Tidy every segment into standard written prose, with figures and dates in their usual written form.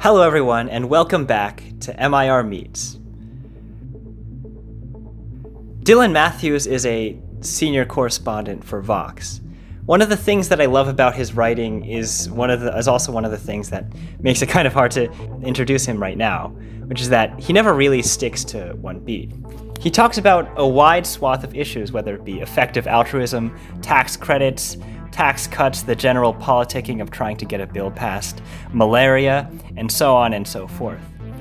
Hello everyone, and welcome back to MIR Meets. Dylan Matthews is a senior correspondent for Vox. One of the things that I love about his writing is also one of the things that makes it kind of hard to introduce him right now, which is that he never really sticks to one beat. He talks about a wide swath of issues, whether it be effective altruism, tax credits, tax cuts, the general politicking of trying to get a bill passed, malaria, and so on and so forth.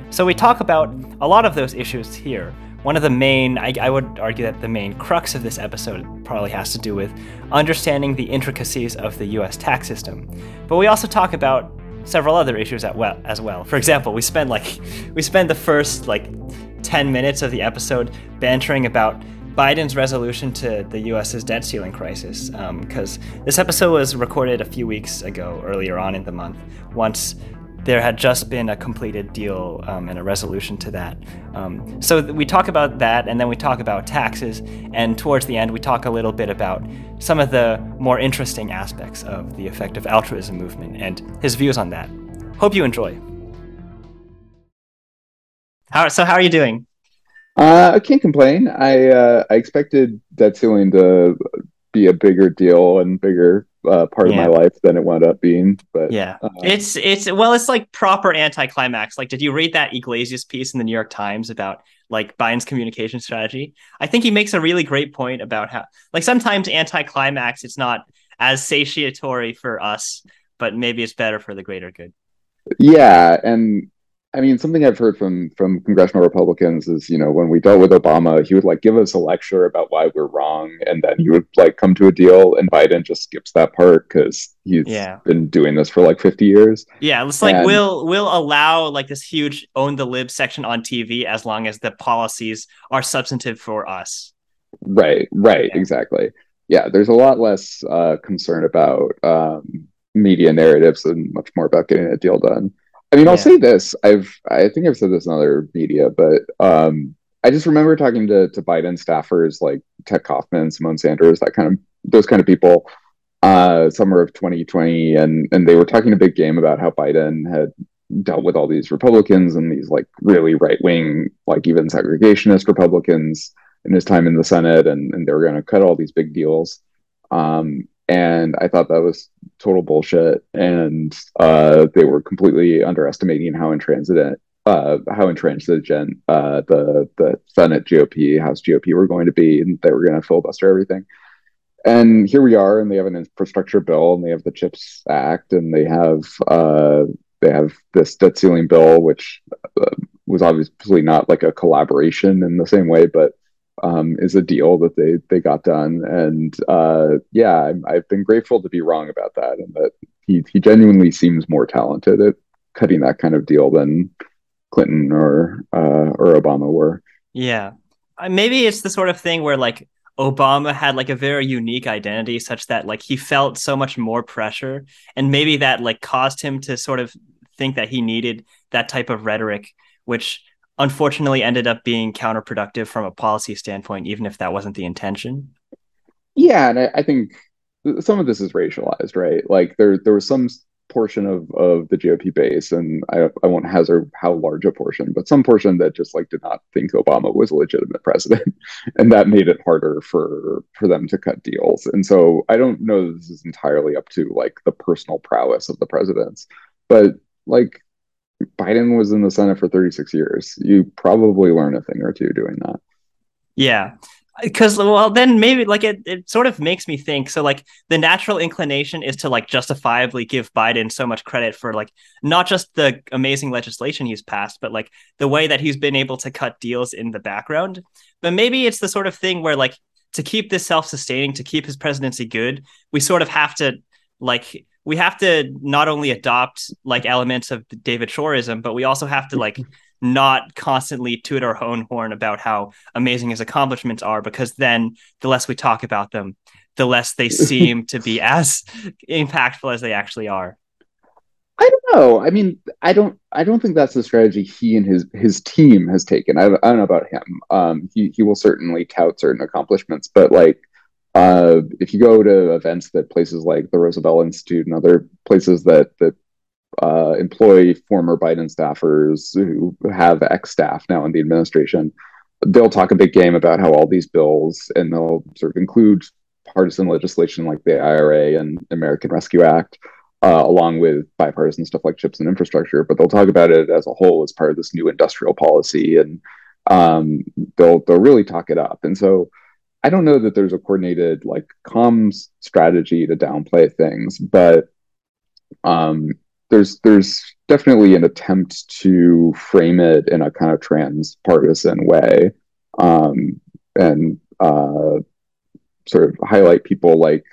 So we talk about a lot of those issues here. One of the main, I would argue that the main crux of this episode probably has to do with understanding the intricacies of the US tax system. But we also talk about several other issues as well. For example, we spend the first 10 minutes of the episode bantering about Biden's resolution to the U.S.'s debt ceiling crisis, because this episode was recorded a few weeks ago, earlier on in the month, once there had just been a completed deal and a resolution to that. So we talk about that, and then we talk about taxes, and towards the end we talk a little bit about some of the more interesting aspects of the effective altruism movement and his views on that. Hope you enjoy. So how are you doing? I can't complain. I expected that ceiling to be a bigger deal and bigger part of my life than it wound up being. But yeah, it's like proper anticlimax. Like, did you read that Yglesias piece in the New York Times about Biden's communication strategy? I think he makes a really great point about how sometimes anticlimax, it's not as satiatory for us, but maybe it's better for the greater good. Yeah, and I mean, something I've heard from congressional Republicans is, when we dealt with Obama, he would give us a lecture about why we're wrong, and then he would come to a deal, and Biden just skips that part because he's been doing this for 50 years. Yeah, it's we'll allow this huge own the lib section on TV as long as the policies are substantive for us. Right, yeah. Exactly. Yeah, there's a lot less concern about media narratives and much more about getting a deal done. I mean, I'll say this. I think I've said this in other media, but I just remember talking to Biden staffers like Ted Kaufman, Simone Sanders, those kind of people, summer of 2020, and they were talking a big game about how Biden had dealt with all these Republicans and these really right wing, even segregationist Republicans in his time in the Senate, and they were going to cut all these big deals. And I thought that was total bullshit, and they were completely underestimating how intransigent the Senate GOP, House GOP were going to be, and they were going to filibuster everything. And here we are, and they have an infrastructure bill, and they have the CHIPS Act, and they have this debt ceiling bill, which was obviously not a collaboration in the same way, but is a deal that they got done. And I've been grateful to be wrong about that, and that he genuinely seems more talented at cutting that kind of deal than Clinton or Obama were. Yeah, maybe it's the sort of thing where Obama had a very unique identity, such that he felt so much more pressure, and maybe that caused him to sort of think that he needed that type of rhetoric, which unfortunately ended up being counterproductive from a policy standpoint, even if that wasn't the intention. Yeah, and I think some of this is racialized, right? There was some portion of the GOP base, and I won't hazard how large a portion, but some portion that just did not think Obama was a legitimate president, and that made it harder for them to cut deals. And so I don't know that this is entirely up to the personal prowess of the presidents, but Biden was in the Senate for 36 years. You probably learn a thing or two doing that. Yeah, because then maybe it sort of makes me think. So the natural inclination is to justifiably give Biden so much credit for not just the amazing legislation he's passed, but the way that he's been able to cut deals in the background. But maybe it's the sort of thing where to keep this self-sustaining, to keep his presidency good, we sort of have to we have to not only adopt elements of David Shoreism, but we also have to not constantly toot our own horn about how amazing his accomplishments are, because then the less we talk about them, the less they seem to be as impactful as they actually are. I don't know. I mean, I don't think that's the strategy he and his team has taken. I don't know about him. He will certainly tout certain accomplishments, but if you go to events that places like the Roosevelt Institute and other places that employ former Biden staffers who have ex-staff now in the administration. They'll talk a big game about how all these bills, and they'll sort of include partisan legislation like the IRA and American Rescue Act, along with bipartisan stuff like CHIPS and infrastructure, but they'll talk about it as a whole as part of this new industrial policy, and they'll really talk it up. And so I don't know that there's a coordinated like comms strategy to downplay things, but there's definitely an attempt to frame it in a kind of transpartisan way, and sort of highlight people like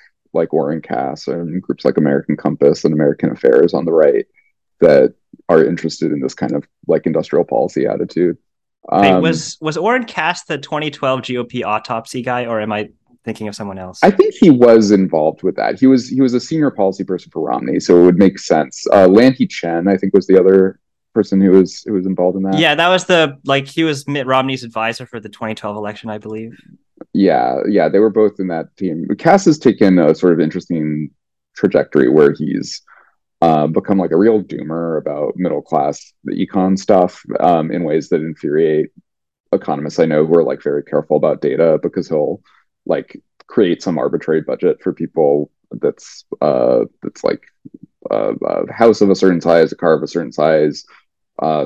Oren Cass and groups like American Compass and American Affairs on the right that are interested in this kind of like industrial policy attitude. Wait, was Oren Cass the 2012 GOP autopsy guy, or am I thinking of someone else? I think he was involved with that. He was a senior policy person for Romney, so it would make sense. Lanhee Chen, I think, was the other person who was involved in that. Yeah, that was he was Mitt Romney's advisor for the 2012 election, I believe. Yeah, they were both in that team. Cass has taken a sort of interesting trajectory where he's become like a real doomer about middle class econ stuff in ways that infuriate economists I know who are like very careful about data, because he'll like create some arbitrary budget for people that's like a house of a certain size, a car of a certain size,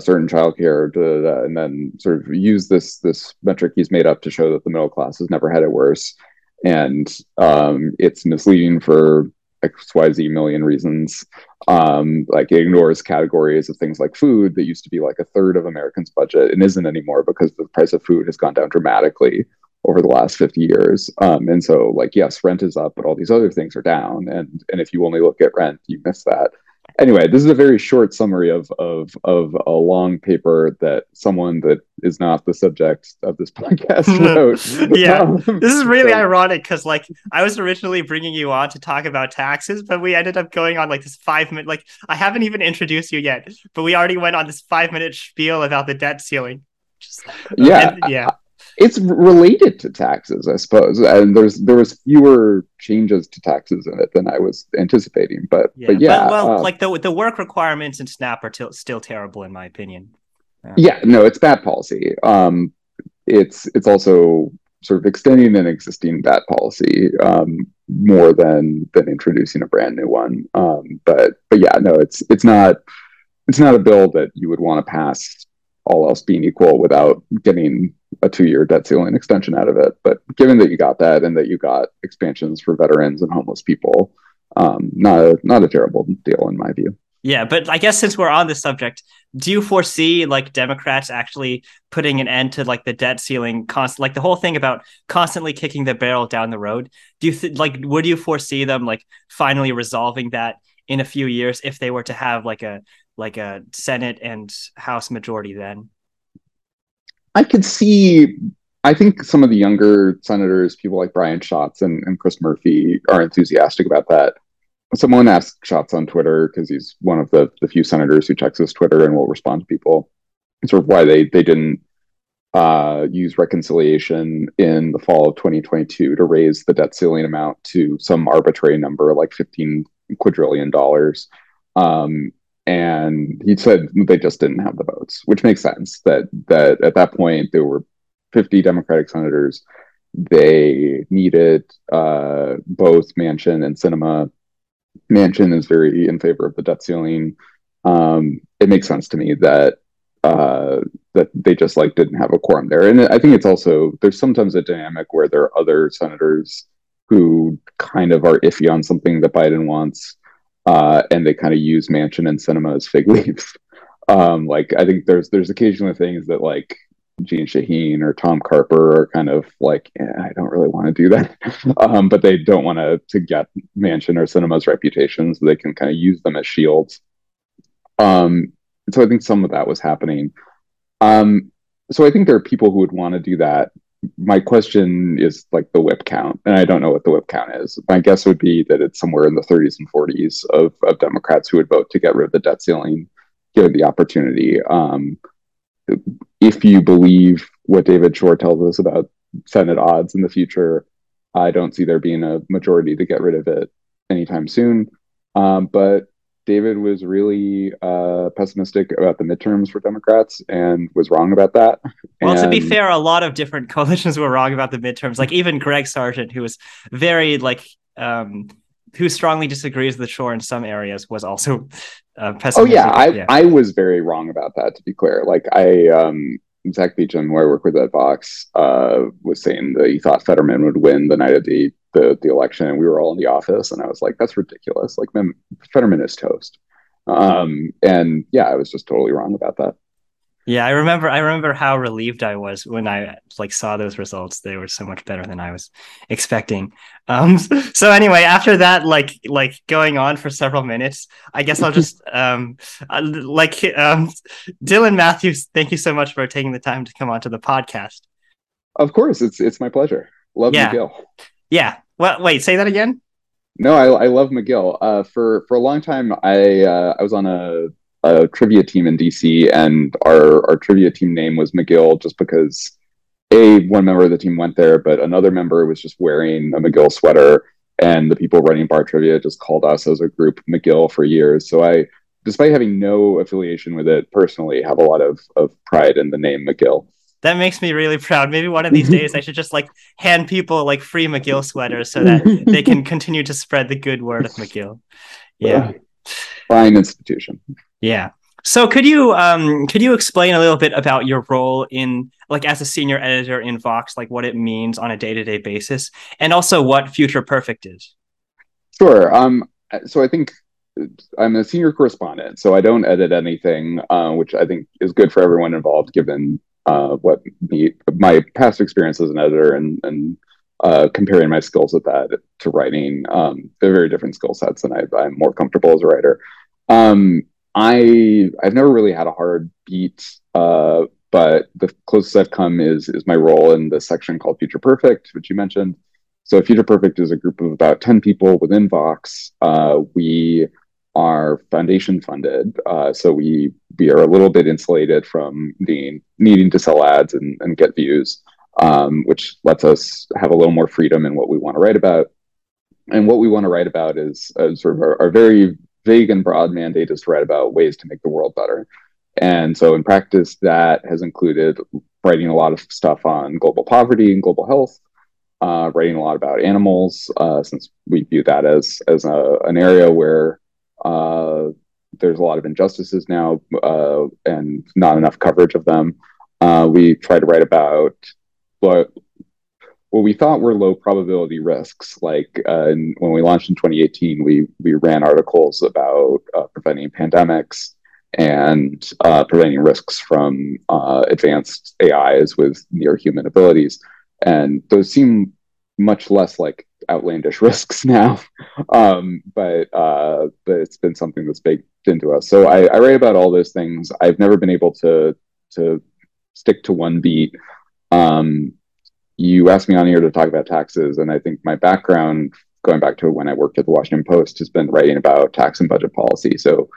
certain childcare, and then sort of use this metric he's made up to show that the middle class has never had it worse, and it's misleading for XYZ million reasons. It ignores categories of things like food that used to be like a third of Americans' budget and isn't anymore because the price of food has gone down dramatically over the last 50 years. And so, like, yes, rent is up, but all these other things are down. And if you only look at rent, you miss that. Anyway, this is a very short summary of a long paper that someone that is not the subject of this podcast wrote. Yeah, this is really ironic because, like, I was originally bringing you on to talk about taxes, but we ended up going on like this 5 minute. Like, I haven't even introduced you yet, but we already went on this 5 minute spiel about the debt ceiling. It's related to taxes, I suppose. And there was fewer changes to taxes in it than I was anticipating. But yeah. Like the work requirements in SNAP are still terrible, in my opinion. No, it's bad policy. It's also sort of extending an existing bad policy more than introducing a brand new one. It's not a bill that you would want to pass, all else being equal, without getting a 2-year debt ceiling extension out of it. But given that you got that, and that you got expansions for veterans and homeless people, not a terrible deal in my view. Yeah, but I guess since we're on this subject, do you foresee like Democrats actually putting an end to like the debt ceiling, like the whole thing about constantly kicking the barrel down the road? Do you would you foresee them like finally resolving that in a few years if they were to have like a Senate and House majority then? I think some of the younger senators, people like Brian Schatz and Chris Murphy, are enthusiastic about that. Someone asked Schatz on Twitter, because he's one of the few senators who checks his Twitter and will respond to people, sort of why they didn't use reconciliation in the fall of 2022 to raise the debt ceiling amount to some arbitrary number, like $15 quadrillion. And he said they just didn't have the votes, which makes sense. That at that point there were 50 Democratic senators. They needed both Manchin and Sinema. Manchin is very in favor of the debt ceiling. It makes sense to me that they just like didn't have a quorum there. And I think it's also, there's sometimes a dynamic where there are other senators who kind of are iffy on something that Biden wants. And they kind of use Manchin and Sinema as fig leaves. I think there's occasionally things that like Gene Shaheen or Tom Carper are kind of like, I don't really want to do that. But they don't want to get Manchin or Sinema's reputation, so they can kind of use them as shields. So I think some of that was happening. So I think there are people who would want to do that. My question is like the whip count, and I don't know what the whip count is. My guess would be that it's somewhere in the 30s and 40s of Democrats who would vote to get rid of the debt ceiling, given the opportunity. If you believe what David Shore tells us about Senate odds in the future, I don't see there being a majority to get rid of it anytime soon. But David was really pessimistic about the midterms for Democrats and was wrong about that. Well, and to be fair, a lot of different coalitions were wrong about the midterms. Like even Greg Sargent, who was very who strongly disagrees with Shore in some areas, was also pessimistic. Oh yeah, I was very wrong about that, to be clear. Like Zach Beecham, who I work with at Vox, was saying that he thought Fetterman would win the night of the election, and we were all in the office, and I was like, that's ridiculous. Like, Fetterman is toast. And yeah, I was just totally wrong about that. Yeah, I remember how relieved I was when I saw those results. They were so much better than I was expecting. So anyway, after that, going on for several minutes, I guess I'll just Dylan Matthews, thank you so much for taking the time to come onto the podcast. Of course, it's my pleasure. Love McGill. Yeah. Well, wait, say that again. No, I love McGill. For a long time, I was on a trivia team in DC, and our trivia team name was McGill just because one member of the team went there, but another member was just wearing a McGill sweater, and the people running bar trivia just called us as a group McGill for years. So I, despite having no affiliation with it personally, have a lot of pride in the name McGill. That makes me really proud. Maybe one of these days I should just hand people free McGill sweaters so that they can continue to spread the good word of McGill. Yeah. Fine institution. Yeah. So could you explain a little bit about your role in as a senior editor in Vox, what it means on a day-to-day basis, and also what Future Perfect is? Sure. So I think I'm a senior correspondent, so I don't edit anything, which I think is good for everyone involved, given what my past experience as an editor and comparing my skills with that to writing. They're very different skill sets, and I'm more comfortable as a writer. I've never really had a hard beat, but the closest I've come is my role in the section called Future Perfect, which you mentioned. So Future Perfect is a group of about 10 people within Vox. We are foundation funded, so we are a little bit insulated from the needing to sell ads and get views, which lets us have a little more freedom in what we want to write about. And what we want to write about is sort of our very vague and broad mandate is to write about ways to make the world better. And so in practice, that has included writing a lot of stuff on global poverty and global health, writing a lot about animals, since we view that as an area where there's a lot of injustices now, and not enough coverage of them. We try to write about what we thought were low probability risks. When we launched in 2018, we ran articles about preventing pandemics and preventing risks from advanced AIs with near human abilities. And those seem much less outlandish risks now, but it's been something that's baked into us. So I write about all those things. I've never been able to stick to one beat. You asked me on here to talk about taxes, and I think my background, going back to when I worked at the Washington Post, has been writing about tax and budget policy. So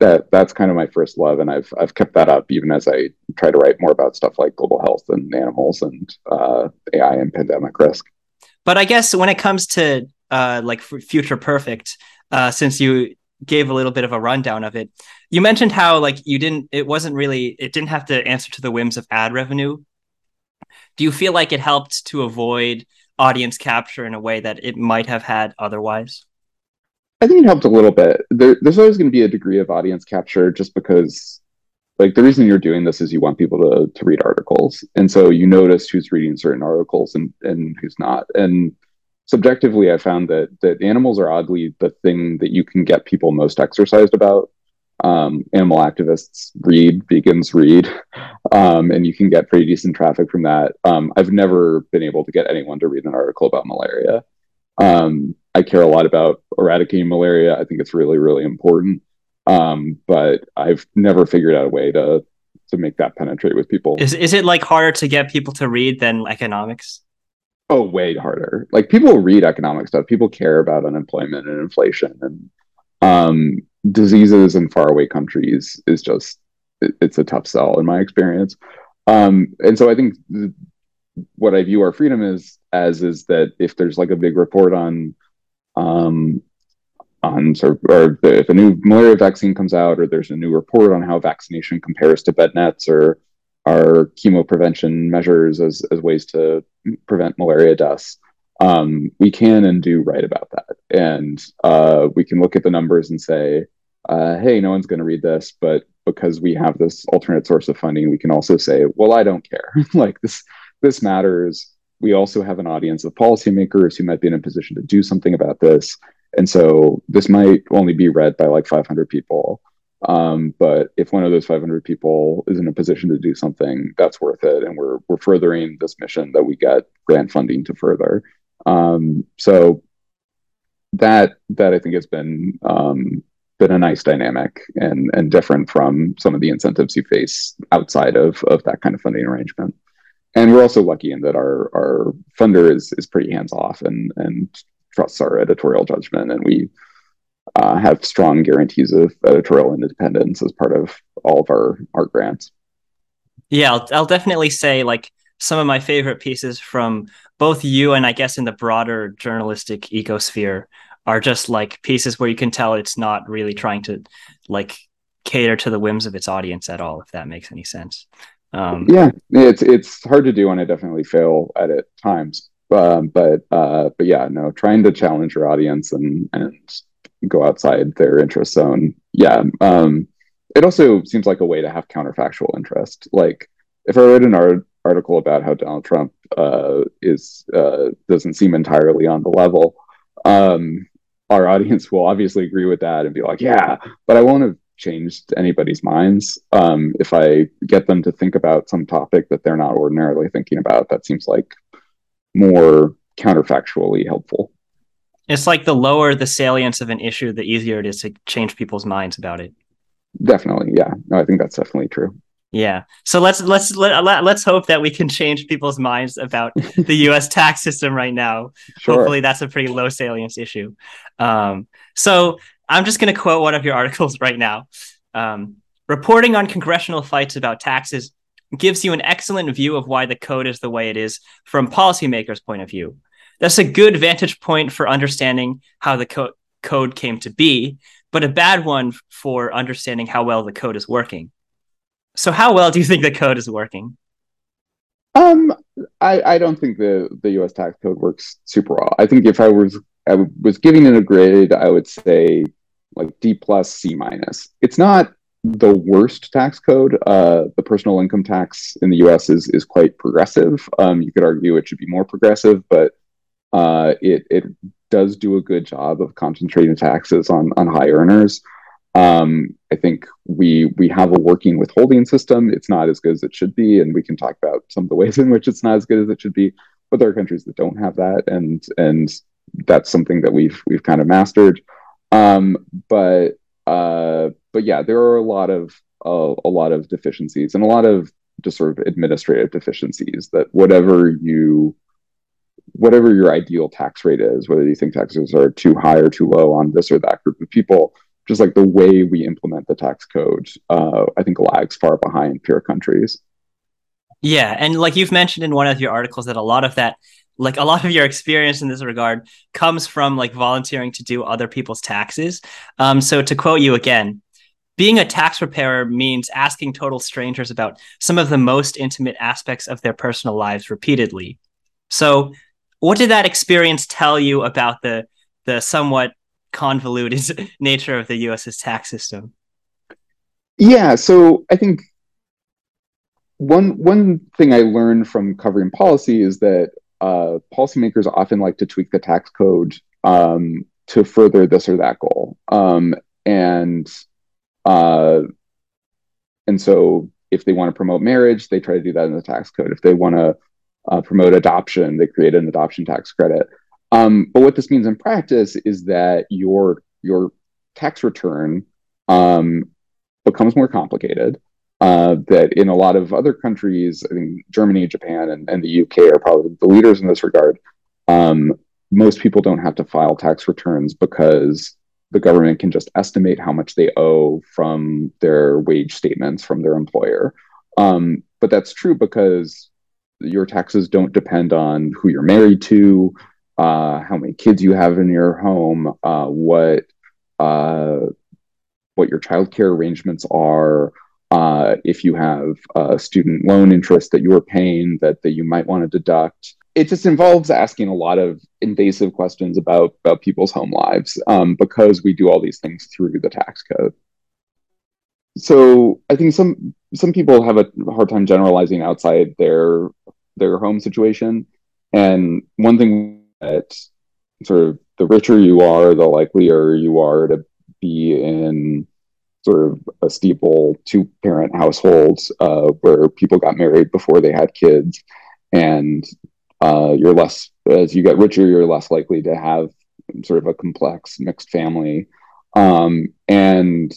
that's kind of my first love, and I've kept that up even as I try to write more about stuff like global health and animals and AI and pandemic risk. But I guess when it comes to Future Perfect, since you gave a little bit of a rundown of it, you mentioned how it didn't have to answer to the whims of ad revenue. Do you feel like it helped to avoid audience capture in a way that it might have had otherwise? I think it helped a little bit. There's always going to be a degree of audience capture, just because the reason you're doing this is you want people to read articles. And so you notice who's reading certain articles and who's not. And subjectively, I found that animals are oddly the thing that you can get people most exercised about. Animal activists read, vegans read, and you can get pretty decent traffic from that. I've never been able to get anyone to read an article about malaria. I care a lot about eradicating malaria. I think it's really, really important. But I've never figured out a way to make that penetrate with people. Is it harder to get people to read than economics? Oh, way harder. People read economic stuff. People care about unemployment and inflation and diseases in faraway countries is just, it's a tough sell in my experience. And so I think what I view our freedom is that if there's a big report on on sort of, or if a new malaria vaccine comes out, or there's a new report on how vaccination compares to bed nets or our chemo prevention measures as ways to prevent malaria deaths, we can and do write about that. And we can look at the numbers and say, hey, no one's going to read this, but because we have this alternate source of funding, we can also say, well, I don't care. Like this matters. We also have an audience of policymakers who might be in a position to do something about this. And so this might only be read by like 500 people. But if one of those 500 people is in a position to do something, that's worth it. And we're furthering this mission that we got grant funding to further. So that I think has been a nice dynamic and different from some of the incentives you face outside of that kind of funding arrangement. And we're also lucky in that our funder is pretty hands-off and trusts our editorial judgment, and we have strong guarantees of editorial independence as part of all of our grants. Yeah, I'll definitely say like some of my favorite pieces from both you and I guess in the broader journalistic ecosphere are just like pieces where you can tell it's not really trying to like cater to the whims of its audience at all, if that makes any sense. Yeah, it's hard to do, and I definitely fail at it times. But yeah, no, trying to challenge your audience and go outside their interest zone. Yeah. It also seems like a way to have counterfactual interest. Like if I wrote an article about how Donald Trump doesn't seem entirely on the level, our audience will obviously agree with that and be like, yeah, but I won't have changed anybody's minds. If I get them to think about some topic that they're not ordinarily thinking about, that seems like more counterfactually helpful. It's like the lower the salience of an issue, the easier it is to change people's minds about it. Definitely, yeah. No, I think that's definitely true. Yeah. So let's hope that we can change people's minds about the U.S. tax system right now. Sure. Hopefully, that's a pretty low salience issue. So I'm just going to quote one of your articles right now. Reporting on congressional fights about taxes gives you an excellent view of why the code is the way it is from policymakers' point of view. That's a good vantage point for understanding how the code came to be, but a bad one for understanding how well the code is working. So how well do you think the code is working? I don't think the U.S. tax code works super well. I think if I was giving it a grade, I would say like D+, C-. It's not the worst tax code. The personal income tax in the U.S. is quite progressive. You could argue it should be more progressive, but it does do a good job of concentrating taxes on high earners. I think we have a working withholding system. It's not as good as it should be, and we can talk about some of the ways in which it's not as good as it should be. But there are countries that don't have that, and that's something that we've kind of mastered. But yeah, there are a lot of deficiencies and a lot of just sort of administrative deficiencies that whatever your ideal tax rate is, whether you think taxes are too high or too low on this or that group of people, just like the way we implement the tax code, I think lags far behind peer countries. Yeah. And like you've mentioned in one of your articles that a lot of your experience in this regard comes from like volunteering to do other people's taxes. So to quote you again, being a tax preparer means asking total strangers about some of the most intimate aspects of their personal lives repeatedly. So what did that experience tell you about the somewhat convoluted nature of the U.S.'s tax system? Yeah, so I think one thing I learned from covering policy is that policymakers often like to tweak the tax code to further this or that goal. And so if they want to promote marriage, they try to do that in the tax code. If they want to promote adoption, they create an adoption tax credit. But what this means in practice is that your tax return becomes more complicated. That in a lot of other countries, I think Germany, Japan, and the UK are probably the leaders in this regard. Most people don't have to file tax returns because the government can just estimate how much they owe from their wage statements from their employer. But that's true because your taxes don't depend on who you're married to, how many kids you have in your home, what what your childcare arrangements are, if you have student loan interest that you are paying that you might want to deduct. It just involves asking a lot of invasive questions about people's home lives, because we do all these things through the tax code. So I think some people have a hard time generalizing outside their home situation. And one thing that sort of the richer you are, the likelier you are to be in sort of a steeple two-parent household where people got married before they had kids. And you're less, as you get richer, you're less likely to have sort of a complex mixed family. And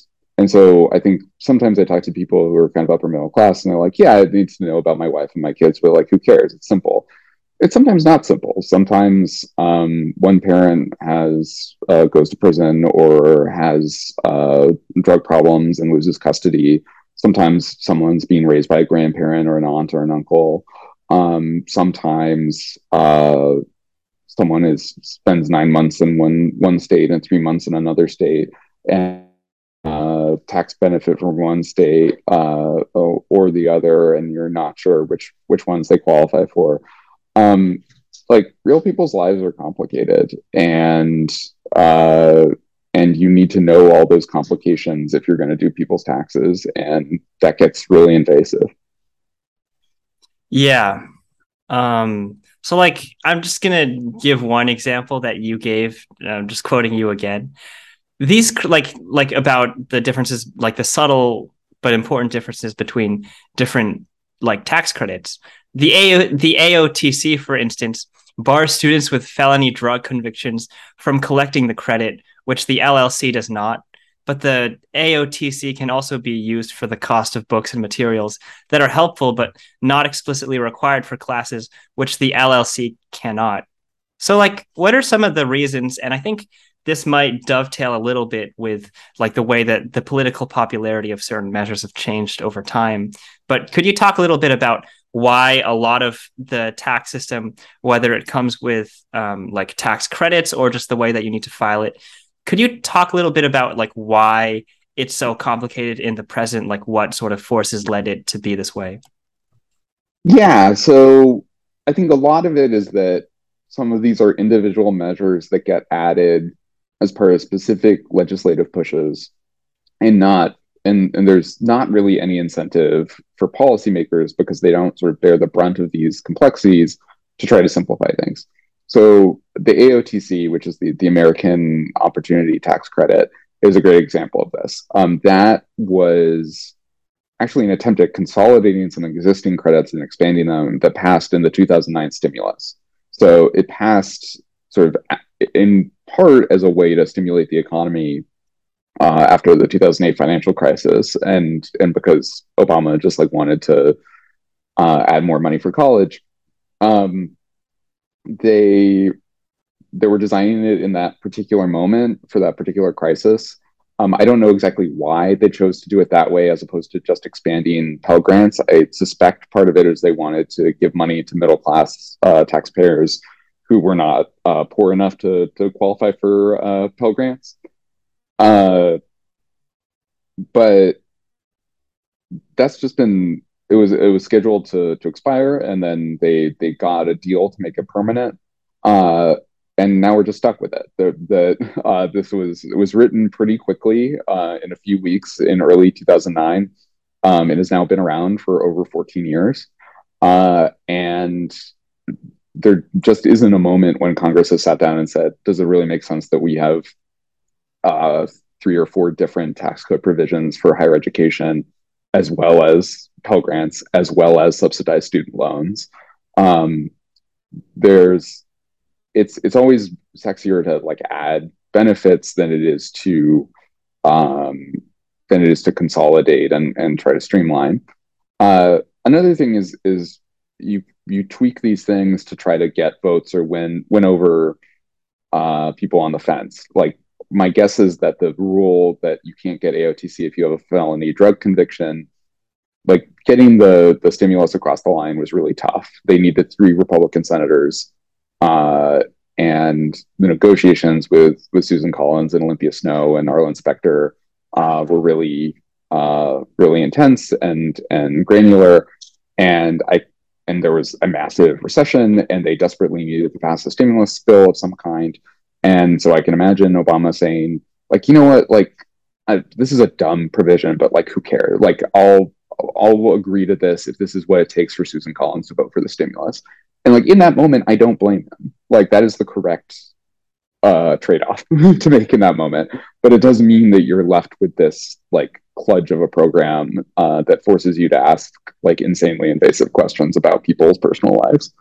so I think sometimes I talk to people who are kind of upper middle class and they're like, yeah, I need to know about my wife and my kids, but who cares? It's simple. It's sometimes not simple. Sometimes one parent goes to prison or has drug problems and loses custody. Sometimes someone's being raised by a grandparent or an aunt or an uncle. Sometimes someone spends 9 months in one state and 3 months in another state, and tax benefit from one state or the other, and you're not sure which ones they qualify for. Real people's lives are complicated, and you need to know all those complications if you're going to do people's taxes, and that gets really invasive. Yeah. So I'm just going to give one example that you gave. I'm just quoting you again. These about the differences, the subtle but important differences between different tax credits. The AOTC, for instance, bars students with felony drug convictions from collecting the credit, which the LLC does not. But the AOTC can also be used for the cost of books and materials that are helpful but not explicitly required for classes, which the LLC cannot. So, what are some of the reasons? And I think this might dovetail a little bit with the way that the political popularity of certain measures have changed over time. But could you talk a little bit about why a lot of the tax system, whether it comes with tax credits or just the way that you need to file it, could you talk a little bit about why it's so complicated in the present, what sort of forces led it to be this way? Yeah, so I think a lot of it is that some of these are individual measures that get added as part of specific legislative pushes, and there's not really any incentive for policymakers because they don't sort of bear the brunt of these complexities to try to simplify things. So the AOTC, which is the American Opportunity Tax Credit, is a great example of this. That was actually an attempt at consolidating some existing credits and expanding them that passed in the 2009 stimulus. So it passed sort of in part as a way to stimulate the economy after the 2008 financial crisis, and because Obama just wanted to add more money for college. They were designing it in that particular moment for that particular crisis. I don't know exactly why they chose to do it that way as opposed to just expanding Pell Grants. I suspect part of it is they wanted to give money to middle-class taxpayers who were not poor enough to qualify for Pell Grants. But that's just been... It was scheduled to expire, and then they got a deal to make it permanent, and now we're just stuck with it. It was written pretty quickly in a few weeks in early 2009. It has now been around for over 14 years, and there just isn't a moment when Congress has sat down and said, "Does it really make sense that we have 3 or 4 different tax code provisions for higher education, as well as Pell Grants, as well as subsidized student loans?" It's always sexier to add benefits than it is to consolidate and try to streamline. Another thing is you tweak these things to try to get votes or win over people on the fence. My guess is that the rule that you can't get AOTC if you have a felony drug conviction, getting the stimulus across the line was really tough. They needed 3 Republican senators And the negotiations with Susan Collins and Olympia Snowe and Arlen Specter were really intense and granular. And there was a massive recession, and they desperately needed to pass a stimulus bill of some kind. And so I can imagine Obama saying, like, you know what, like, this is a dumb provision, but like, who cares? Like, I'll agree to this if this is what it takes for Susan Collins to vote for the stimulus. And like, in that moment, I don't blame them. Like, that is the correct trade-off to make in that moment. But it does mean that you're left with this like kludge of a program that forces you to ask like insanely invasive questions about people's personal lives.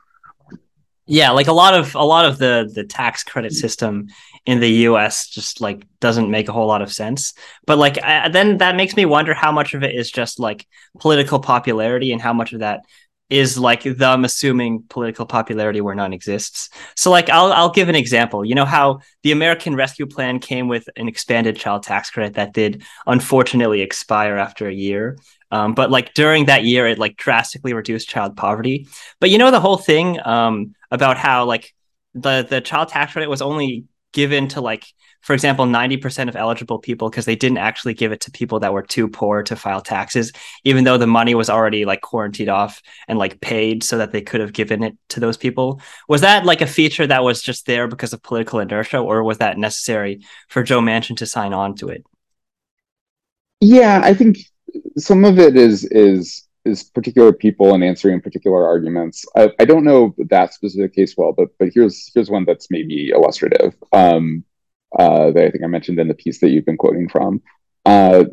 Yeah, like a lot of the tax credit system in the US just like doesn't make a whole lot of sense. But like then that makes me wonder how much of it is just like political popularity and how much of that is like them assuming political popularity where none exists. So like I'll give an example. You know how the American Rescue Plan came with an expanded child tax credit that did unfortunately expire after a year. But like during that year, it like drastically reduced child poverty. But you know, the whole thing about how like the child tax credit was only given to like, for example, 90% of eligible people, because they didn't actually give it to people that were too poor to file taxes, even though the money was already like quarantined off and like paid so that they could have given it to those people. Was that like a feature that was just there because of political inertia, or was that necessary for Joe Manchin to sign on to it? Yeah, I think some of it is particular people and answering particular arguments. I don't know that specific case well, but here's one that's maybe illustrative that I think I mentioned in the piece that you've been quoting from. In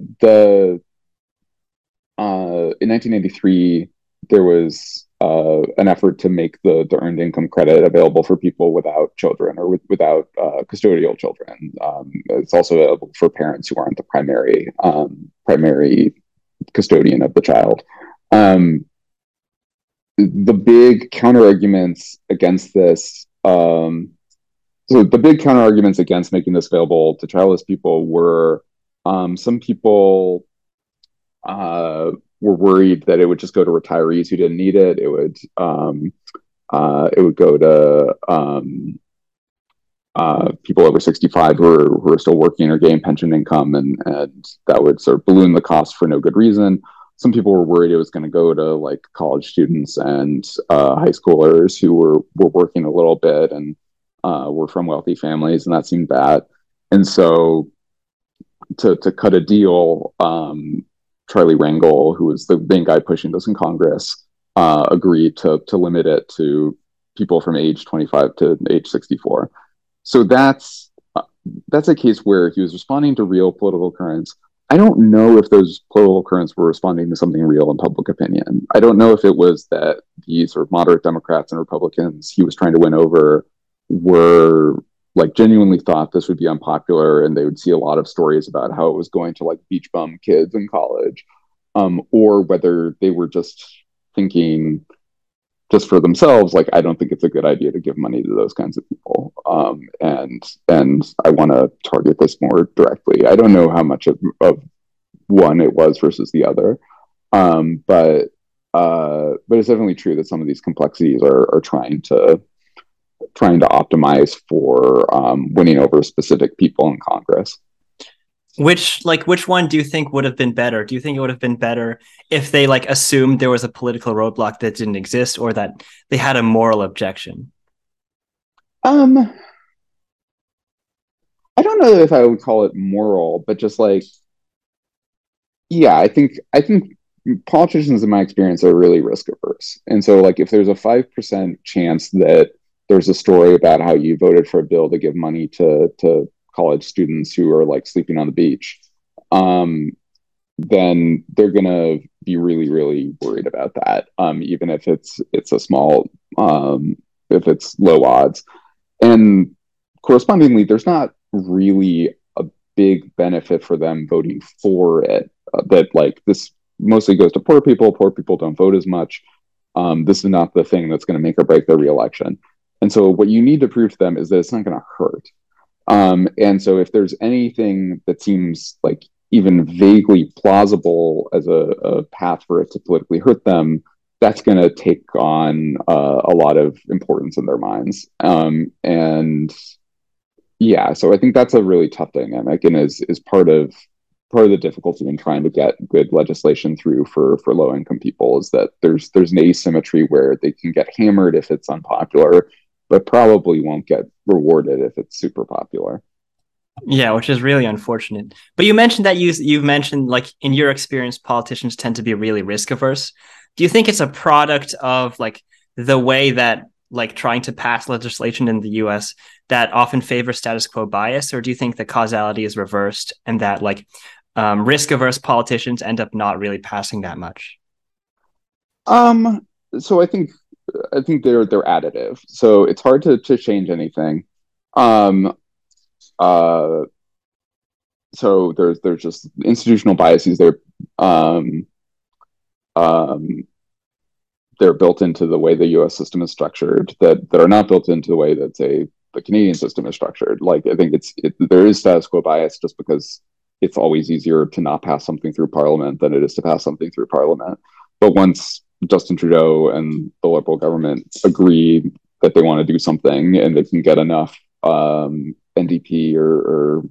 1983, there was an effort to make the earned income credit available for people without children or without custodial children. It's also available for parents who aren't the primary custodian of the child. The big counterarguments against making this available to childless people were some people were worried that it would just go to retirees who didn't need it. It would go to people over 65 who are still working or getting pension income, and that would sort of balloon the cost for no good reason. Some people were worried it was going to go to like college students and high schoolers who were working a little bit and were from wealthy families, and that seemed bad. And so to cut a deal, Charlie Rangel, who was the main guy pushing this in Congress, agreed to limit it to people from age 25 to age 64. So that's a case where he was responding to real political currents. I don't know if those political currents were responding to something real in public opinion. I don't know if it was that the sort of moderate Democrats and Republicans he was trying to win over were like genuinely thought this would be unpopular, and they would see a lot of stories about how it was going to like beach bum kids in college, or whether they were just thinking just for themselves, like, I don't think it's a good idea to give money to those kinds of people. And I want to target this more directly. I don't know how much of one it was versus the other. But it's definitely true that some of these complexities are trying to optimize for winning over specific people in Congress. Which one do you think would have been better? Do you think it would have been better if they like assumed there was a political roadblock that didn't exist, or that they had a moral objection? I don't know if I would call it moral, but just like, yeah, I think politicians in my experience are really risk averse. And so like, if there's a 5% chance that there's a story about how you voted for a bill to give money to college students who are like sleeping on the beach, then they're gonna be really, really worried about that, even if it's a small, if it's low odds. And correspondingly, there's not really a big benefit for them voting for it. That like, this mostly goes to poor people. Poor people don't vote as much. This is not the thing that's going to make or break their reelection. And so what you need to prove to them is that it's not going to hurt. And so if there's anything that seems like even vaguely plausible as a path for it to politically hurt them, that's going to take on a lot of importance in their minds. And yeah, so I think that's a really tough dynamic, and is part of the difficulty in trying to get good legislation through for low income people, is that there's an asymmetry where they can get hammered if it's unpopular, but probably won't get rewarded if it's super popular. Yeah, which is really unfortunate. But you mentioned that you've mentioned, like, in your experience, politicians tend to be really risk averse. Do you think it's a product of, like, the way that, like, trying to pass legislation in the US that often favors status quo bias, or do you think the causality is reversed and that, like, risk averse politicians end up not really passing that much? So I think they're additive. So it's hard to change anything. So there's just institutional biases there. They're built into the way the U.S. system is structured that are not built into the way that, say, the Canadian system is structured. Like, I think there is status quo bias just because it's always easier to not pass something through Parliament than it is to pass something through Parliament. But once Justin Trudeau and the Liberal government agree that they want to do something and they can get enough NDP or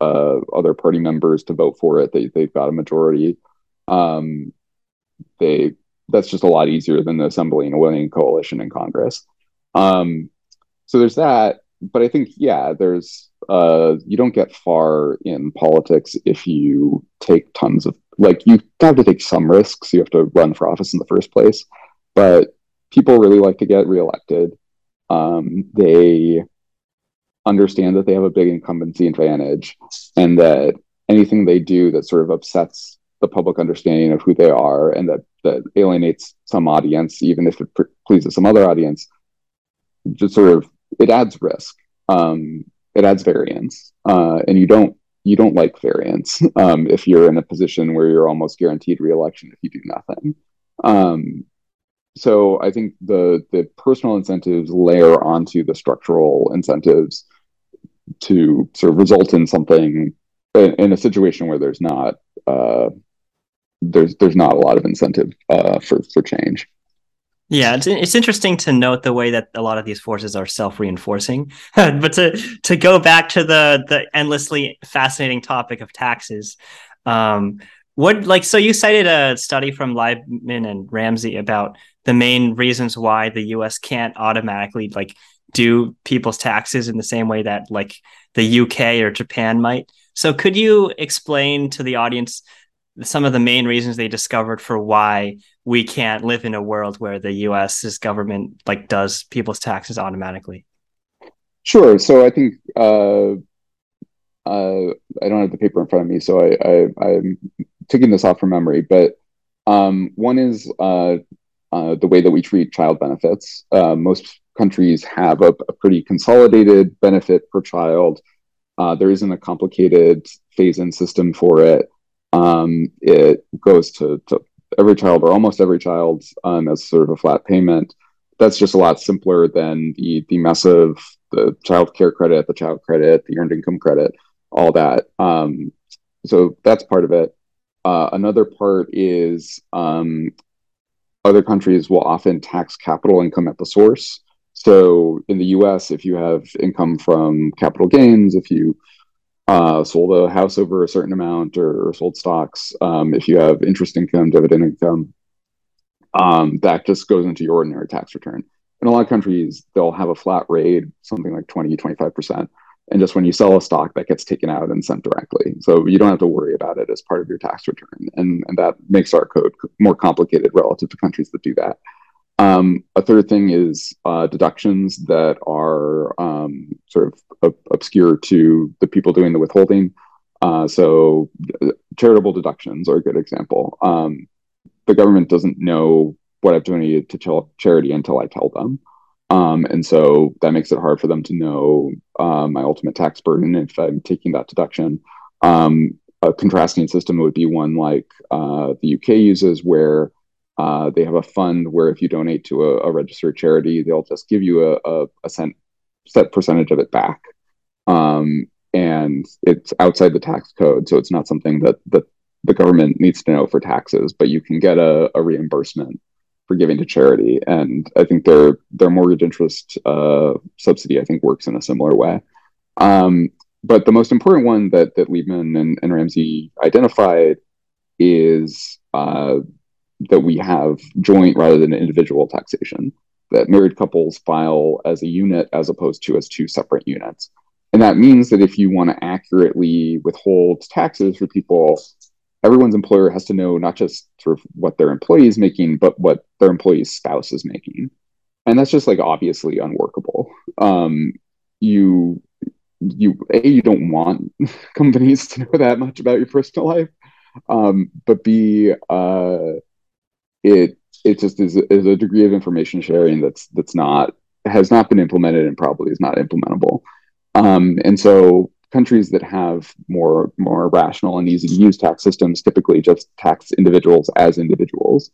other party members to vote for it, they've got a majority. That's just a lot easier than assembling a winning coalition in Congress. So there's that, but I think, yeah, there's you don't get far in politics if you take tons of, like, you have to take some risks. You have to run for office in the first place, but people really like to get reelected. They understand that they have a big incumbency advantage, and that anything they do that sort of upsets the public understanding of who they are, and that alienates some audience, even if it pleases some other audience, just sort of, it adds risk. It adds variance. And you don't like variance if you're in a position where you're almost guaranteed re-election if you do nothing. So I think the personal incentives layer onto the structural incentives to sort of result in something in a situation where there's not there's not a lot of incentive for change. Yeah, it's interesting to note the way that a lot of these forces are self-reinforcing. But to go back to the endlessly fascinating topic of taxes, so you cited a study from Liebman and Ramsey about the main reasons why the U.S. can't automatically, like, do people's taxes in the same way that, like, the UK or Japan might. So could you explain to the audience some of the main reasons they discovered for why we can't live in a world where the U.S.'s government, like, does people's taxes automatically? Sure. So I think I don't have the paper in front of me, so I'm taking this off from memory. But one is the way that we treat child benefits. Most countries have a pretty consolidated benefit per child. There isn't a complicated phase-in system for it. It goes to every child, or almost every child, as sort of a flat payment. That's just a lot simpler than the mess of the child care credit, the child credit, the earned income credit, all that. So that's part of it. Another part is other countries will often tax capital income at the source. So in the US, if you have income from capital gains, if you sold a house over a certain amount, or sold stocks, if you have interest income, dividend income, that just goes into your ordinary tax return. In a lot of countries, they'll have a flat rate, something like 20, 25%. And just when you sell a stock, that gets taken out and sent directly. So you don't have to worry about it as part of your tax return. And that makes our code more complicated relative to countries that do that. A third thing is deductions that are sort of obscure to the people doing the withholding. So charitable deductions are a good example. The government doesn't know what I've donated to charity until I tell them. And so that makes it hard for them to know my ultimate tax burden if I'm taking that deduction. A contrasting system would be one like the UK uses, where they have a fund where if you donate to a registered charity, they'll just give you a set percentage of it back. And it's outside the tax code, so it's not something that the government needs to know for taxes, but you can get a reimbursement for giving to charity. And I think their mortgage interest subsidy, I think, works in a similar way. But the most important one that Liebman and Ramsey identified is that we have joint rather than individual taxation, that married couples file as a unit as opposed to as two separate units. And that means that if you want to accurately withhold taxes for people, everyone's employer has to know not just sort of what their employee is making, but what their employee's spouse is making. And that's just like obviously unworkable. You don't want companies to know that much about your personal life. But B, it just is a degree of information sharing has not been implemented and probably is not implementable. And so countries that have more rational and easy to use tax systems typically just tax individuals as individuals.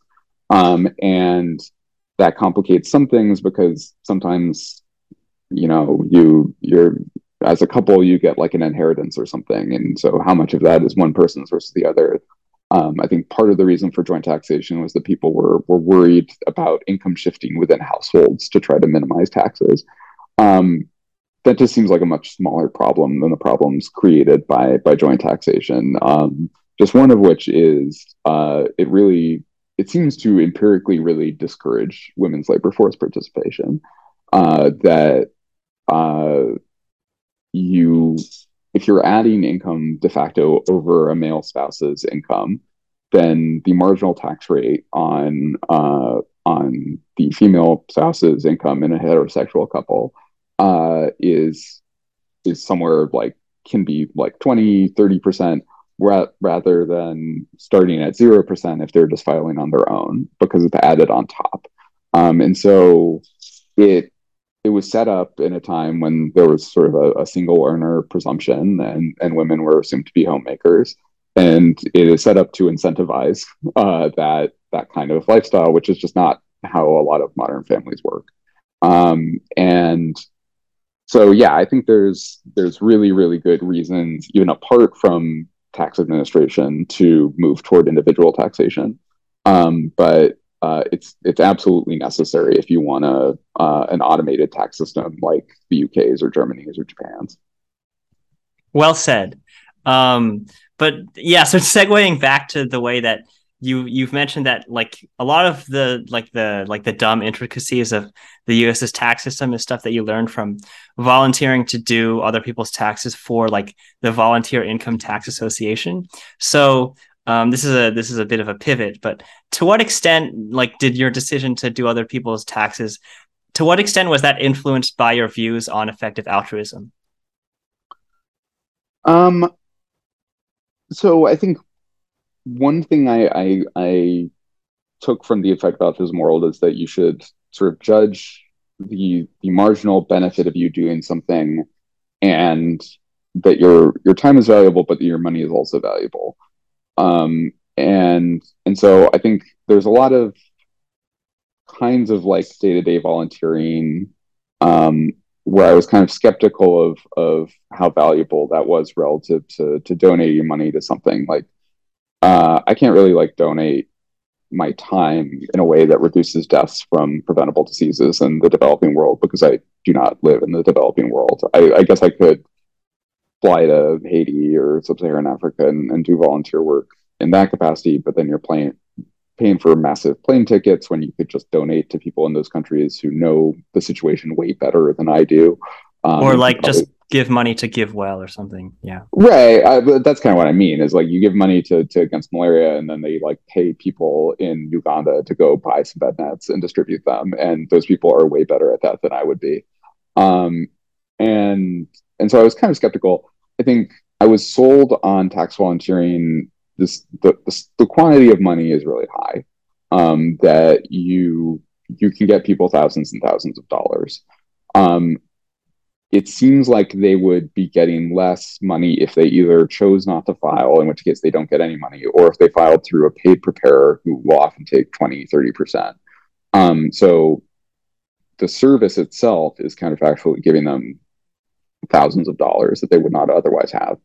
And that complicates some things because sometimes, you're as a couple, you get like an inheritance or something. And so how much of that is one person's versus the other? I think part of the reason for joint taxation was that people were worried about income shifting within households to try to minimize taxes. That just seems like a much smaller problem than the problems created by joint taxation. Just one of which is it seems to empirically really discourage women's labor force participation. If you're adding income de facto over a male spouse's income, then the marginal tax rate on the female spouse's income in a heterosexual couple is somewhere like can be like 20, 30% rather than starting at 0% if they're just filing on their own because it's added on top. And so it was set up in a time when there was sort of a single earner presumption and women were assumed to be homemakers. And it is set up to incentivize that kind of lifestyle, which is just not how a lot of modern families work. So, yeah, I think there's really, really good reasons, even apart from tax administration, to move toward individual taxation. But it's absolutely necessary if you want an automated tax system like the UK's or Germany's or Japan's. Well said. But yeah, so segueing back to the way that you've mentioned that like a lot of the dumb intricacies of the U.S.'s tax system is stuff that you learn from volunteering to do other people's taxes for like the Volunteer Income Tax Association. So this is a bit of a pivot, but to what extent like did your decision to do other people's taxes? To what extent was that influenced by your views on effective altruism? So I think one thing I took from the effective altruism world is that you should sort of judge the marginal benefit of you doing something, and that your time is valuable, but that your money is also valuable. And so I think there's a lot of kinds of like day-to-day volunteering where I was kind of skeptical of how valuable that was relative to donating money to something like. I can't really like donate my time in a way that reduces deaths from preventable diseases in the developing world because I do not live in the developing world. I guess I could fly to Haiti or Sub-Saharan Africa and do volunteer work in that capacity, but then you're paying for massive plane tickets when you could just donate to people in those countries who know the situation way better than I do. Or like just give money to Give Well or something. Yeah. Right. That's kind of what I mean is like you give money to Against Malaria and then they like pay people in Uganda to go buy some bed nets and distribute them. And those people are way better at that than I would be. And so I was kind of skeptical. I think I was sold on tax volunteering. The quantity of money is really high, that you can get people thousands and thousands of dollars. It seems like they would be getting less money if they either chose not to file, in which case they don't get any money, or if they filed through a paid preparer who will often take 20, 30%. So the service itself is kind of actually giving them thousands of dollars that they would not otherwise have.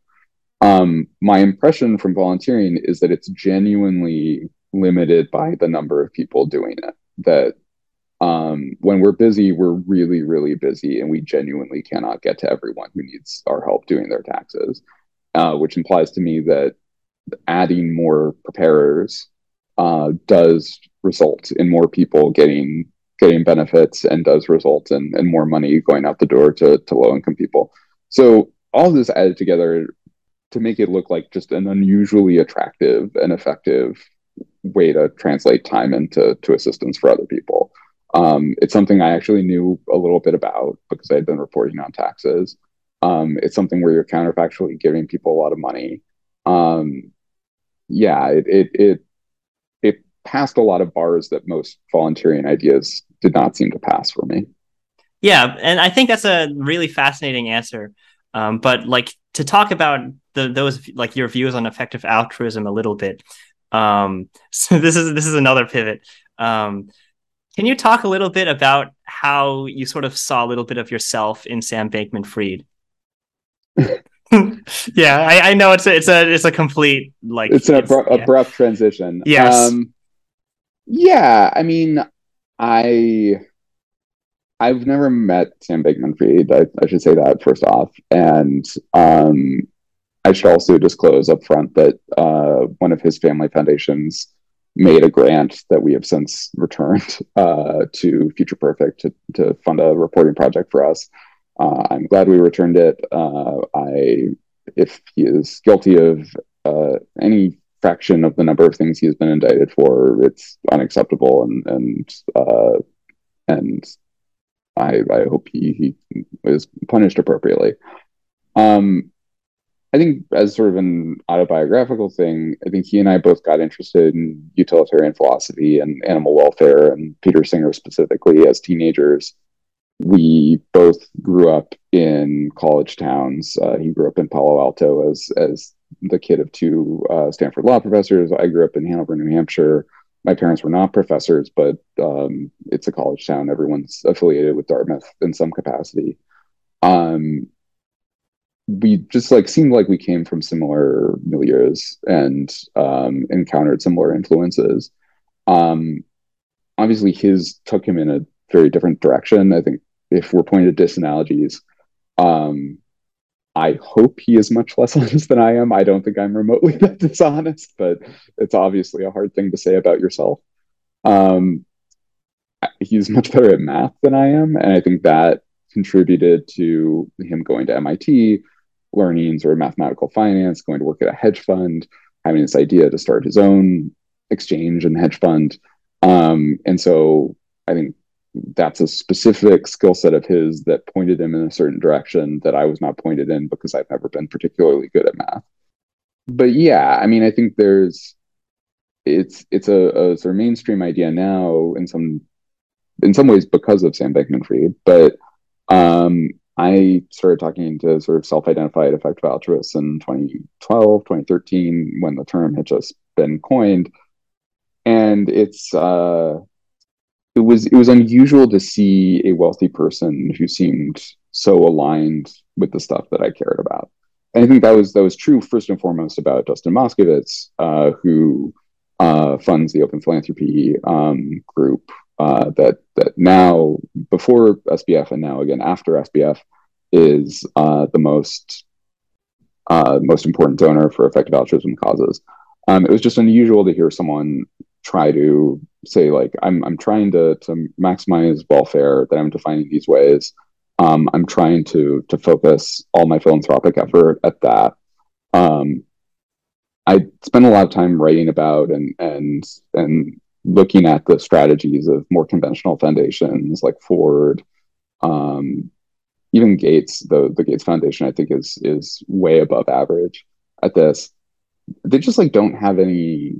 My impression from volunteering is that it's genuinely limited by the number of people doing it. That when we're busy, we're really, really busy, and we genuinely cannot get to everyone who needs our help doing their taxes, which implies to me that adding more preparers does result in more people getting benefits, and does result in more money going out the door to low-income people. So all this added together to make it look like just an unusually attractive and effective way to translate time into assistance for other people. It's something I actually knew a little bit about because I had been reporting on taxes. It's something where you're counterfactually giving people a lot of money. It passed a lot of bars that most volunteering ideas did not seem to pass for me. Yeah, and I think that's a really fascinating answer. But to talk about those your views on effective altruism a little bit. So this is another pivot. Can you talk a little bit about how you sort of saw a little bit of yourself in Sam Bankman-Fried? Yeah, I know it's a complete abrupt transition. Yes. I mean, I've never met Sam Bankman-Fried. I should say that first off, and I should also disclose up front that one of his family foundations made a grant that we have since returned to Future Perfect to fund a reporting project for us. I'm glad we returned it. If he is guilty of any fraction of the number of things he has been indicted for, it's unacceptable, and I hope he is punished appropriately. I think as sort of an autobiographical thing, I think he and I both got interested in utilitarian philosophy and animal welfare, and Peter Singer specifically, as teenagers. We both grew up in college towns. He grew up in Palo Alto as the kid of two Stanford law professors. I grew up in Hanover, New Hampshire. My parents were not professors, but it's a college town. Everyone's affiliated with Dartmouth in some capacity. We just seemed like we came from similar milieus and encountered similar influences. Obviously, his took him in a very different direction. I think if we're pointed to disanalogies, I hope he is much less honest than I am. I don't think I'm remotely that dishonest, but it's obviously a hard thing to say about yourself. He's much better at math than I am, and I think that contributed to him going to MIT, learning sort of mathematical finance, going to work at a hedge fund, having this idea to start his own exchange and hedge fund. And so I think that's a specific skill set of his that pointed him in a certain direction that I was not pointed in because I've never been particularly good at math. But yeah, I mean, I think it's a sort of mainstream idea now in some ways because of Sam Bankman-Fried, but I started talking to sort of self-identified effective altruists in 2012, 2013, when the term had just been coined. And it was unusual to see a wealthy person who seemed so aligned with the stuff that I cared about. And I think that was true first and foremost about Dustin Moskovitz, who funds the Open Philanthropy group that now, before SBF and now again after SBF, is the most important donor for effective altruism causes. It was just unusual to hear someone try to say, I'm trying to maximize welfare that I'm defining these ways. I'm trying to focus all my philanthropic effort at that. I spent a lot of time writing about and looking at the strategies of more conventional foundations like Ford, even Gates. The Gates Foundation, I think, is way above average at this. They just don't have any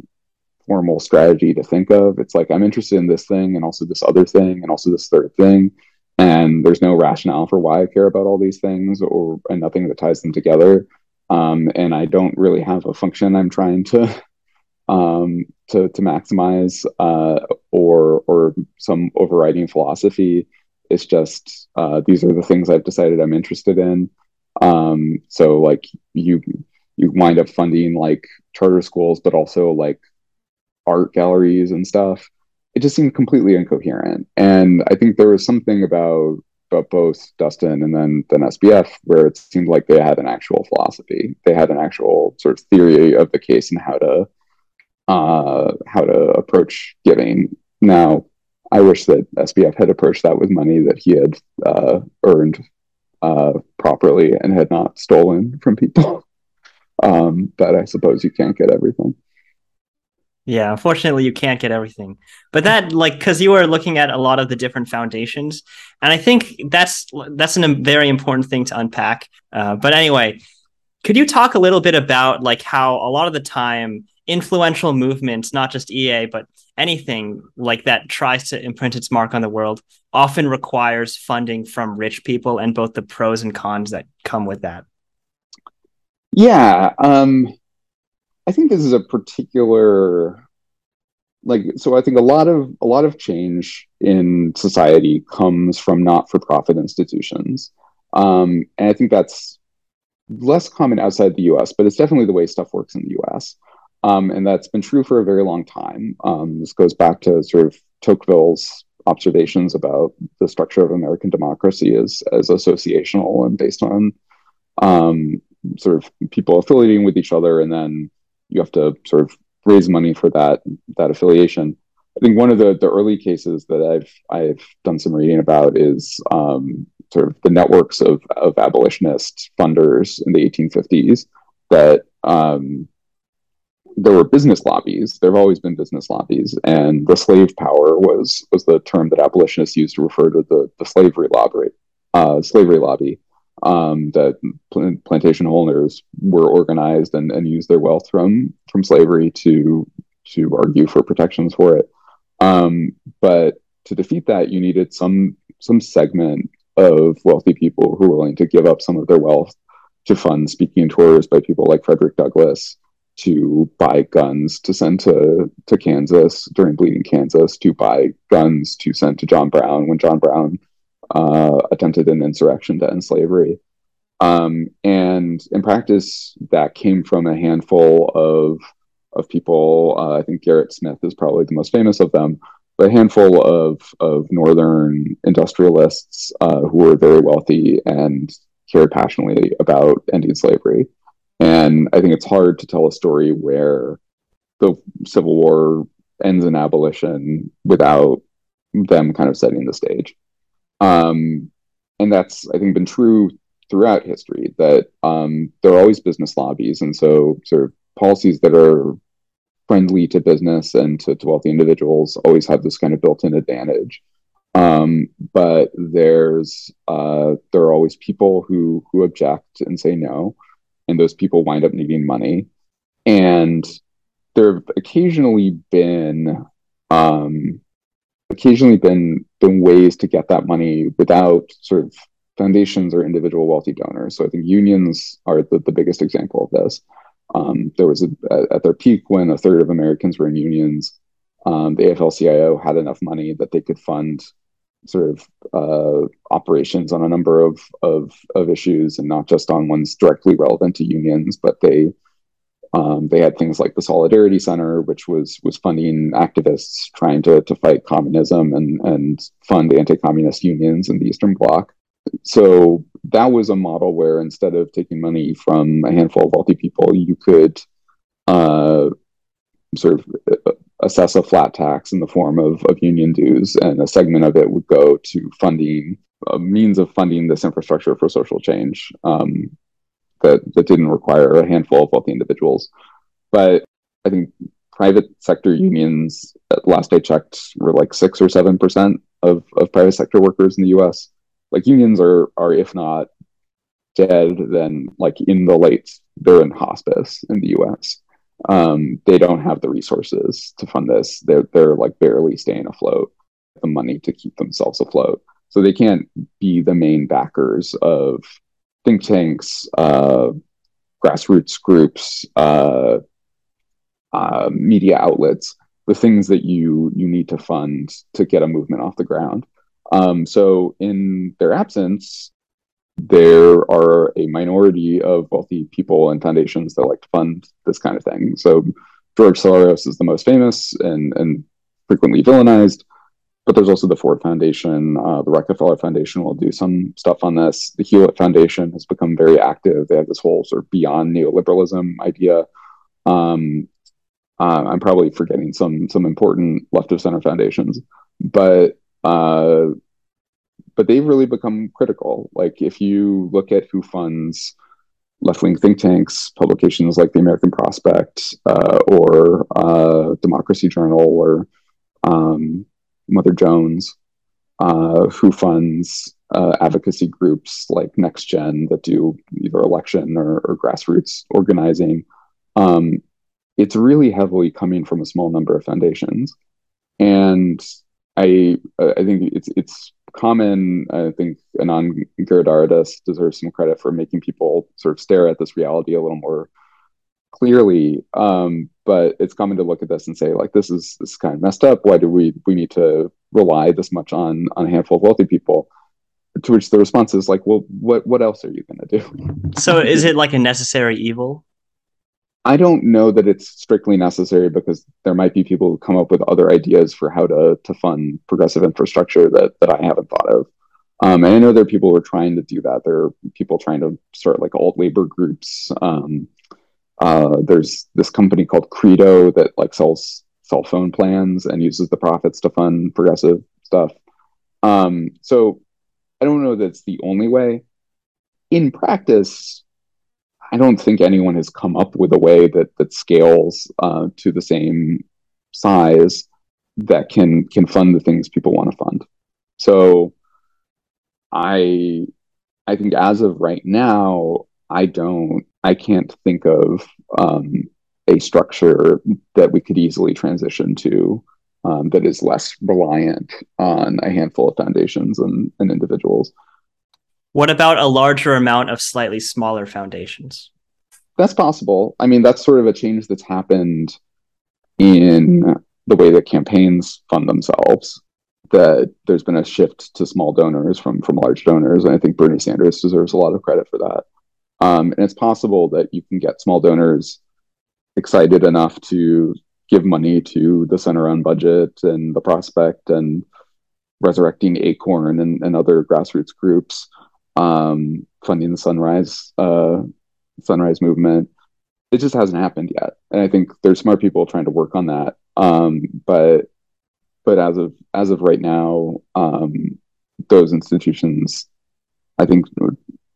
formal strategy to think of. It's I'm interested in this thing and also this other thing and also this third thing, and there's no rationale for why I care about all these things and nothing that ties them together. And I don't really have a function I'm trying to maximize or some overriding philosophy. It's just these are the things I've decided I'm interested in. So you wind up funding charter schools, but also art galleries and stuff. It just seemed completely incoherent. And I think there was something about both Dustin and then SBF where it seemed like they had an actual philosophy. They had an actual sort of theory of the case and how to approach giving. Now, I wish that SBF had approached that with money that he had earned properly and had not stolen from people. But I suppose you can't get everything. Yeah, unfortunately, you can't get everything. But that, like, because you were looking at a lot of the different foundations, and I think that's a very important thing to unpack. But anyway, could you talk a little bit about like how a lot of the time influential movements, not just EA, but anything like that tries to imprint its mark on the world, often requires funding from rich people and both the pros and cons that come with that? Yeah. I think this is a particular, so I think a lot of change in society comes from not-for-profit institutions. And I think that's less common outside the US, but it's definitely the way stuff works in the US. And that's been true for a very long time. This goes back to sort of Tocqueville's observations about the structure of American democracy as associational and based on sort of people affiliating with each other, and then you have to sort of raise money for that affiliation. I think one of the early cases that I've done some reading about is sort of the networks of abolitionist funders in the 1850s that there were business lobbies. There have always been business lobbies, and the slave power was the term that abolitionists used to refer to the slavery lobby. That plantation owners were organized and used their wealth from slavery to argue for protections for it. But to defeat that, you needed some segment of wealthy people who were willing to give up some of their wealth to fund speaking tours by people like Frederick Douglass, to buy guns to send to Kansas during Bleeding Kansas, to buy guns to send to John Brown when John Brown attempted an insurrection to end slavery. And in practice, that came from a handful of people. I think Gerrit Smith is probably the most famous of them, but a handful of Northern industrialists who were very wealthy and cared passionately about ending slavery. And I think it's hard to tell a story where the Civil War ends in abolition without them kind of setting the stage. And that's, I think, been true throughout history, that there are always business lobbies. And so sort of policies that are friendly to business and to wealthy individuals always have this kind of built-in advantage. But there are always people who object and say no, and those people wind up needing money. And there have occasionally been ways to get that money without sort of foundations or individual wealthy donors. So I think unions are the biggest example of this. There was at their peak, when a third of Americans were in unions, the AFL-CIO had enough money that they could fund sort of operations on a number of issues, and not just on ones directly relevant to unions, but they had things like the Solidarity Center, which was funding activists trying to fight communism and fund anti-communist unions in the Eastern Bloc. So that was a model where, instead of taking money from a handful of wealthy people, you could sort of assess a flat tax in the form of union dues, and a segment of it would go to funding, a means of funding this infrastructure for social change. That didn't require a handful of wealthy individuals. But I think private sector unions, at last I checked, were like 6 or 7% of private sector workers in the US. Like, unions are if not dead, then like they're in hospice in the US. They don't have the resources to fund this. They're like barely staying afloat, the money to keep themselves afloat. So they can't be the main backers of think tanks, grassroots groups, media outlets, the things that you need to fund to get a movement off the ground. So in their absence, there are a minority of wealthy people and foundations that like to fund this kind of thing. So George Soros is the most famous and frequently villainized, but there's also the Ford Foundation. The Rockefeller Foundation will do some stuff on this. The Hewlett Foundation has become very active. They have this whole sort of beyond neoliberalism idea. I'm probably forgetting some important left of center foundations, but they've really become critical. Like if you look at who funds left-wing think tanks, publications like the American Prospect or Democracy Journal or Mother Jones, who funds advocacy groups like Next Gen that do either election or grassroots organizing, it's really heavily coming from a small number of foundations. And I think it's common. I think Anand Giridharadas deserves some credit for making people sort of stare at this reality a little more clearly. But it's common to look at this and say, like, this is kind of messed up. Why do we need to rely this much on a handful of wealthy people? To which the response is like, well, what else are you going to do? So is it like a necessary evil? I don't know that it's strictly necessary, because there might be people who come up with other ideas for how to fund progressive infrastructure that I haven't thought of. And I know there are people who are trying to do that. There are people trying to start like alt labor groups. There's this company called Credo that like sells cell phone plans and uses the profits to fund progressive stuff. So I don't know that's the only way. In practice, I don't think anyone has come up with a way that scales to the same size that can fund the things people want to fund. So I think as of right now, I can't think of a structure that we could easily transition to that is less reliant on a handful of foundations and individuals. What about a larger amount of slightly smaller foundations? That's possible. I mean, that's sort of a change that's happened in the way that campaigns fund themselves, that there's been a shift to small donors from large donors. And I think Bernie Sanders deserves a lot of credit for that. And it's possible that you can get small donors excited enough to give money to the center-run budget and the Prospect and Resurrecting Acorn and other grassroots groups. Funding the Sunrise movement. It just hasn't happened yet, and I think there's smart people trying to work on that. But as of right now, those institutions, I think,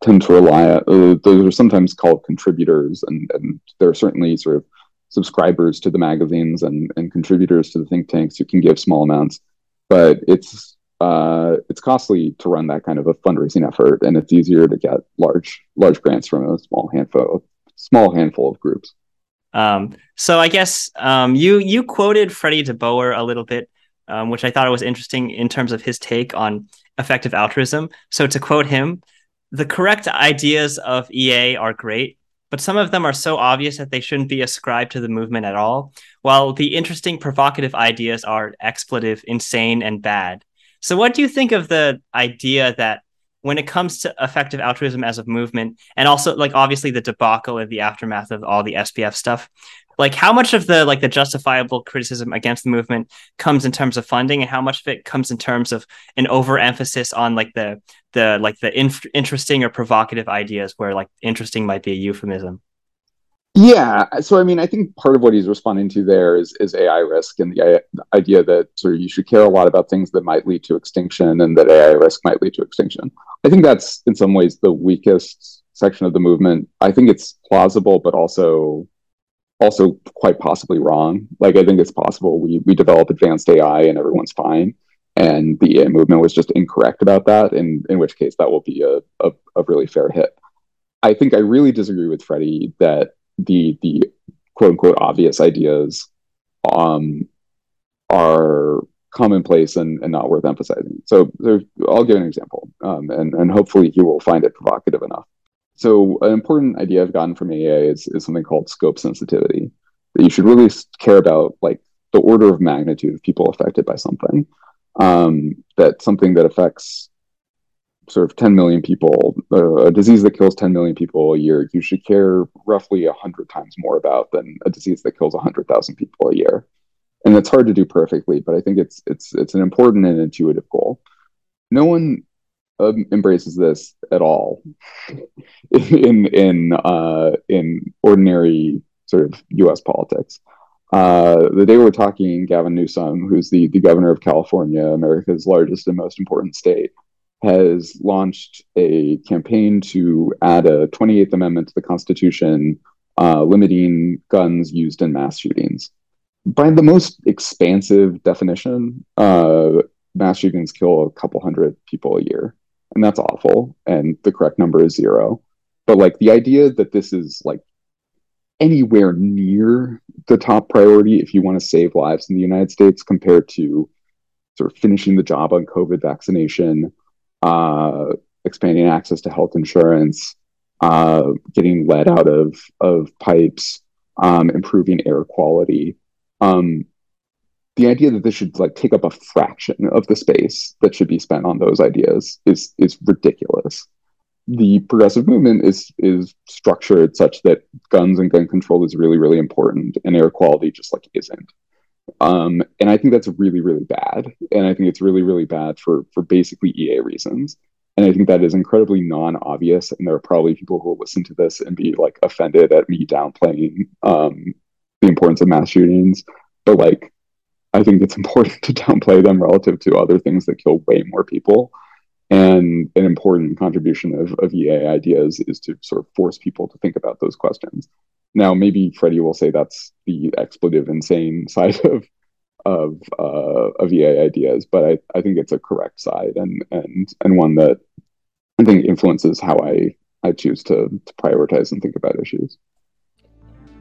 tend to rely. Those are sometimes called contributors, and there are certainly sort of subscribers to the magazines and contributors to the think tanks who can give small amounts, but it's costly to run that kind of a fundraising effort, and it's easier to get large grants from a small handful of groups. So I guess you quoted Freddie DeBoer a little bit, which I thought was interesting in terms of his take on effective altruism. So to quote him, "The correct ideas of EA are great, but some of them are so obvious that they shouldn't be ascribed to the movement at all, while the interesting, provocative ideas are expletive, insane, and bad." So what do you think of the idea that when it comes to effective altruism as a movement, and also like obviously the debacle and the aftermath of all the SPF stuff, like how much of the like the justifiable criticism against the movement comes in terms of funding, and how much of it comes in terms of an overemphasis on like the interesting or provocative ideas, where like interesting might be a euphemism? Yeah. So, I mean, I think part of what he's responding to there is AI risk, and the idea that sort of you should care a lot about things that might lead to extinction, and that AI risk might lead to extinction. I think that's in some ways the weakest section of the movement. I think it's plausible, but also quite possibly wrong. Like, I think it's possible we develop advanced AI and everyone's fine, and the AI movement was just incorrect about that, in which case that will be a really fair hit. I think I really disagree with Freddie that the quote unquote obvious ideas are commonplace and not worth emphasizing. So I'll give an example, and hopefully he will find it provocative enough. So an important idea I've gotten from AA is something called scope sensitivity, that you should really care about like the order of magnitude of people affected by something, that something that affects sort of 10 million people, a disease that kills 10 million people a year, you should care roughly 100 times more about than a disease that kills 100,000 people a year. And it's hard to do perfectly, but I think it's an important and intuitive goal. No one embraces this at all in ordinary sort of U.S. politics. The day we're talking, Gavin Newsom, who's the governor of California, America's largest and most important state, has launched a campaign to add a 28th Amendment to the Constitution, limiting guns used in mass shootings. By the most expansive definition, mass shootings kill a couple hundred people a year, and that's awful, and the correct number is zero. But like the idea that this is like anywhere near the top priority if you want to save lives in the United States compared to sort of finishing the job on COVID vaccination, expanding access to health insurance, getting lead out of pipes, improving air quality. The idea that this should like take up a fraction of the space that should be spent on those ideas is ridiculous. The progressive movement is structured such that guns and gun control is really, really important, and air quality just like isn't. And I think that's really, really bad. And I think it's really, really bad for basically EA reasons. And I think that is incredibly non-obvious. And there are probably people who will listen to this and be like offended at me downplaying the importance of mass shootings. But like, I think it's important to downplay them relative to other things that kill way more people. And an important contribution of EA ideas is to sort of force people to think about those questions. Now, maybe Freddie will say that's the expletive insane side of EA ideas, but I think it's a correct side and one that I think influences how I choose to prioritize and think about issues.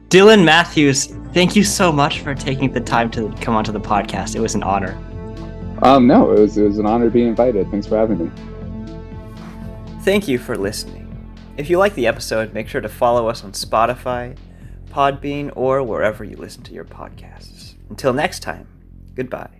Dylan Matthews, thank you so much for taking the time to come onto the podcast. It was an honor. No, it was an honor being invited. Thanks for having me. Thank you for listening. If you like the episode, make sure to follow us on Spotify, Podbean, or wherever you listen to your podcasts. Until next time, goodbye.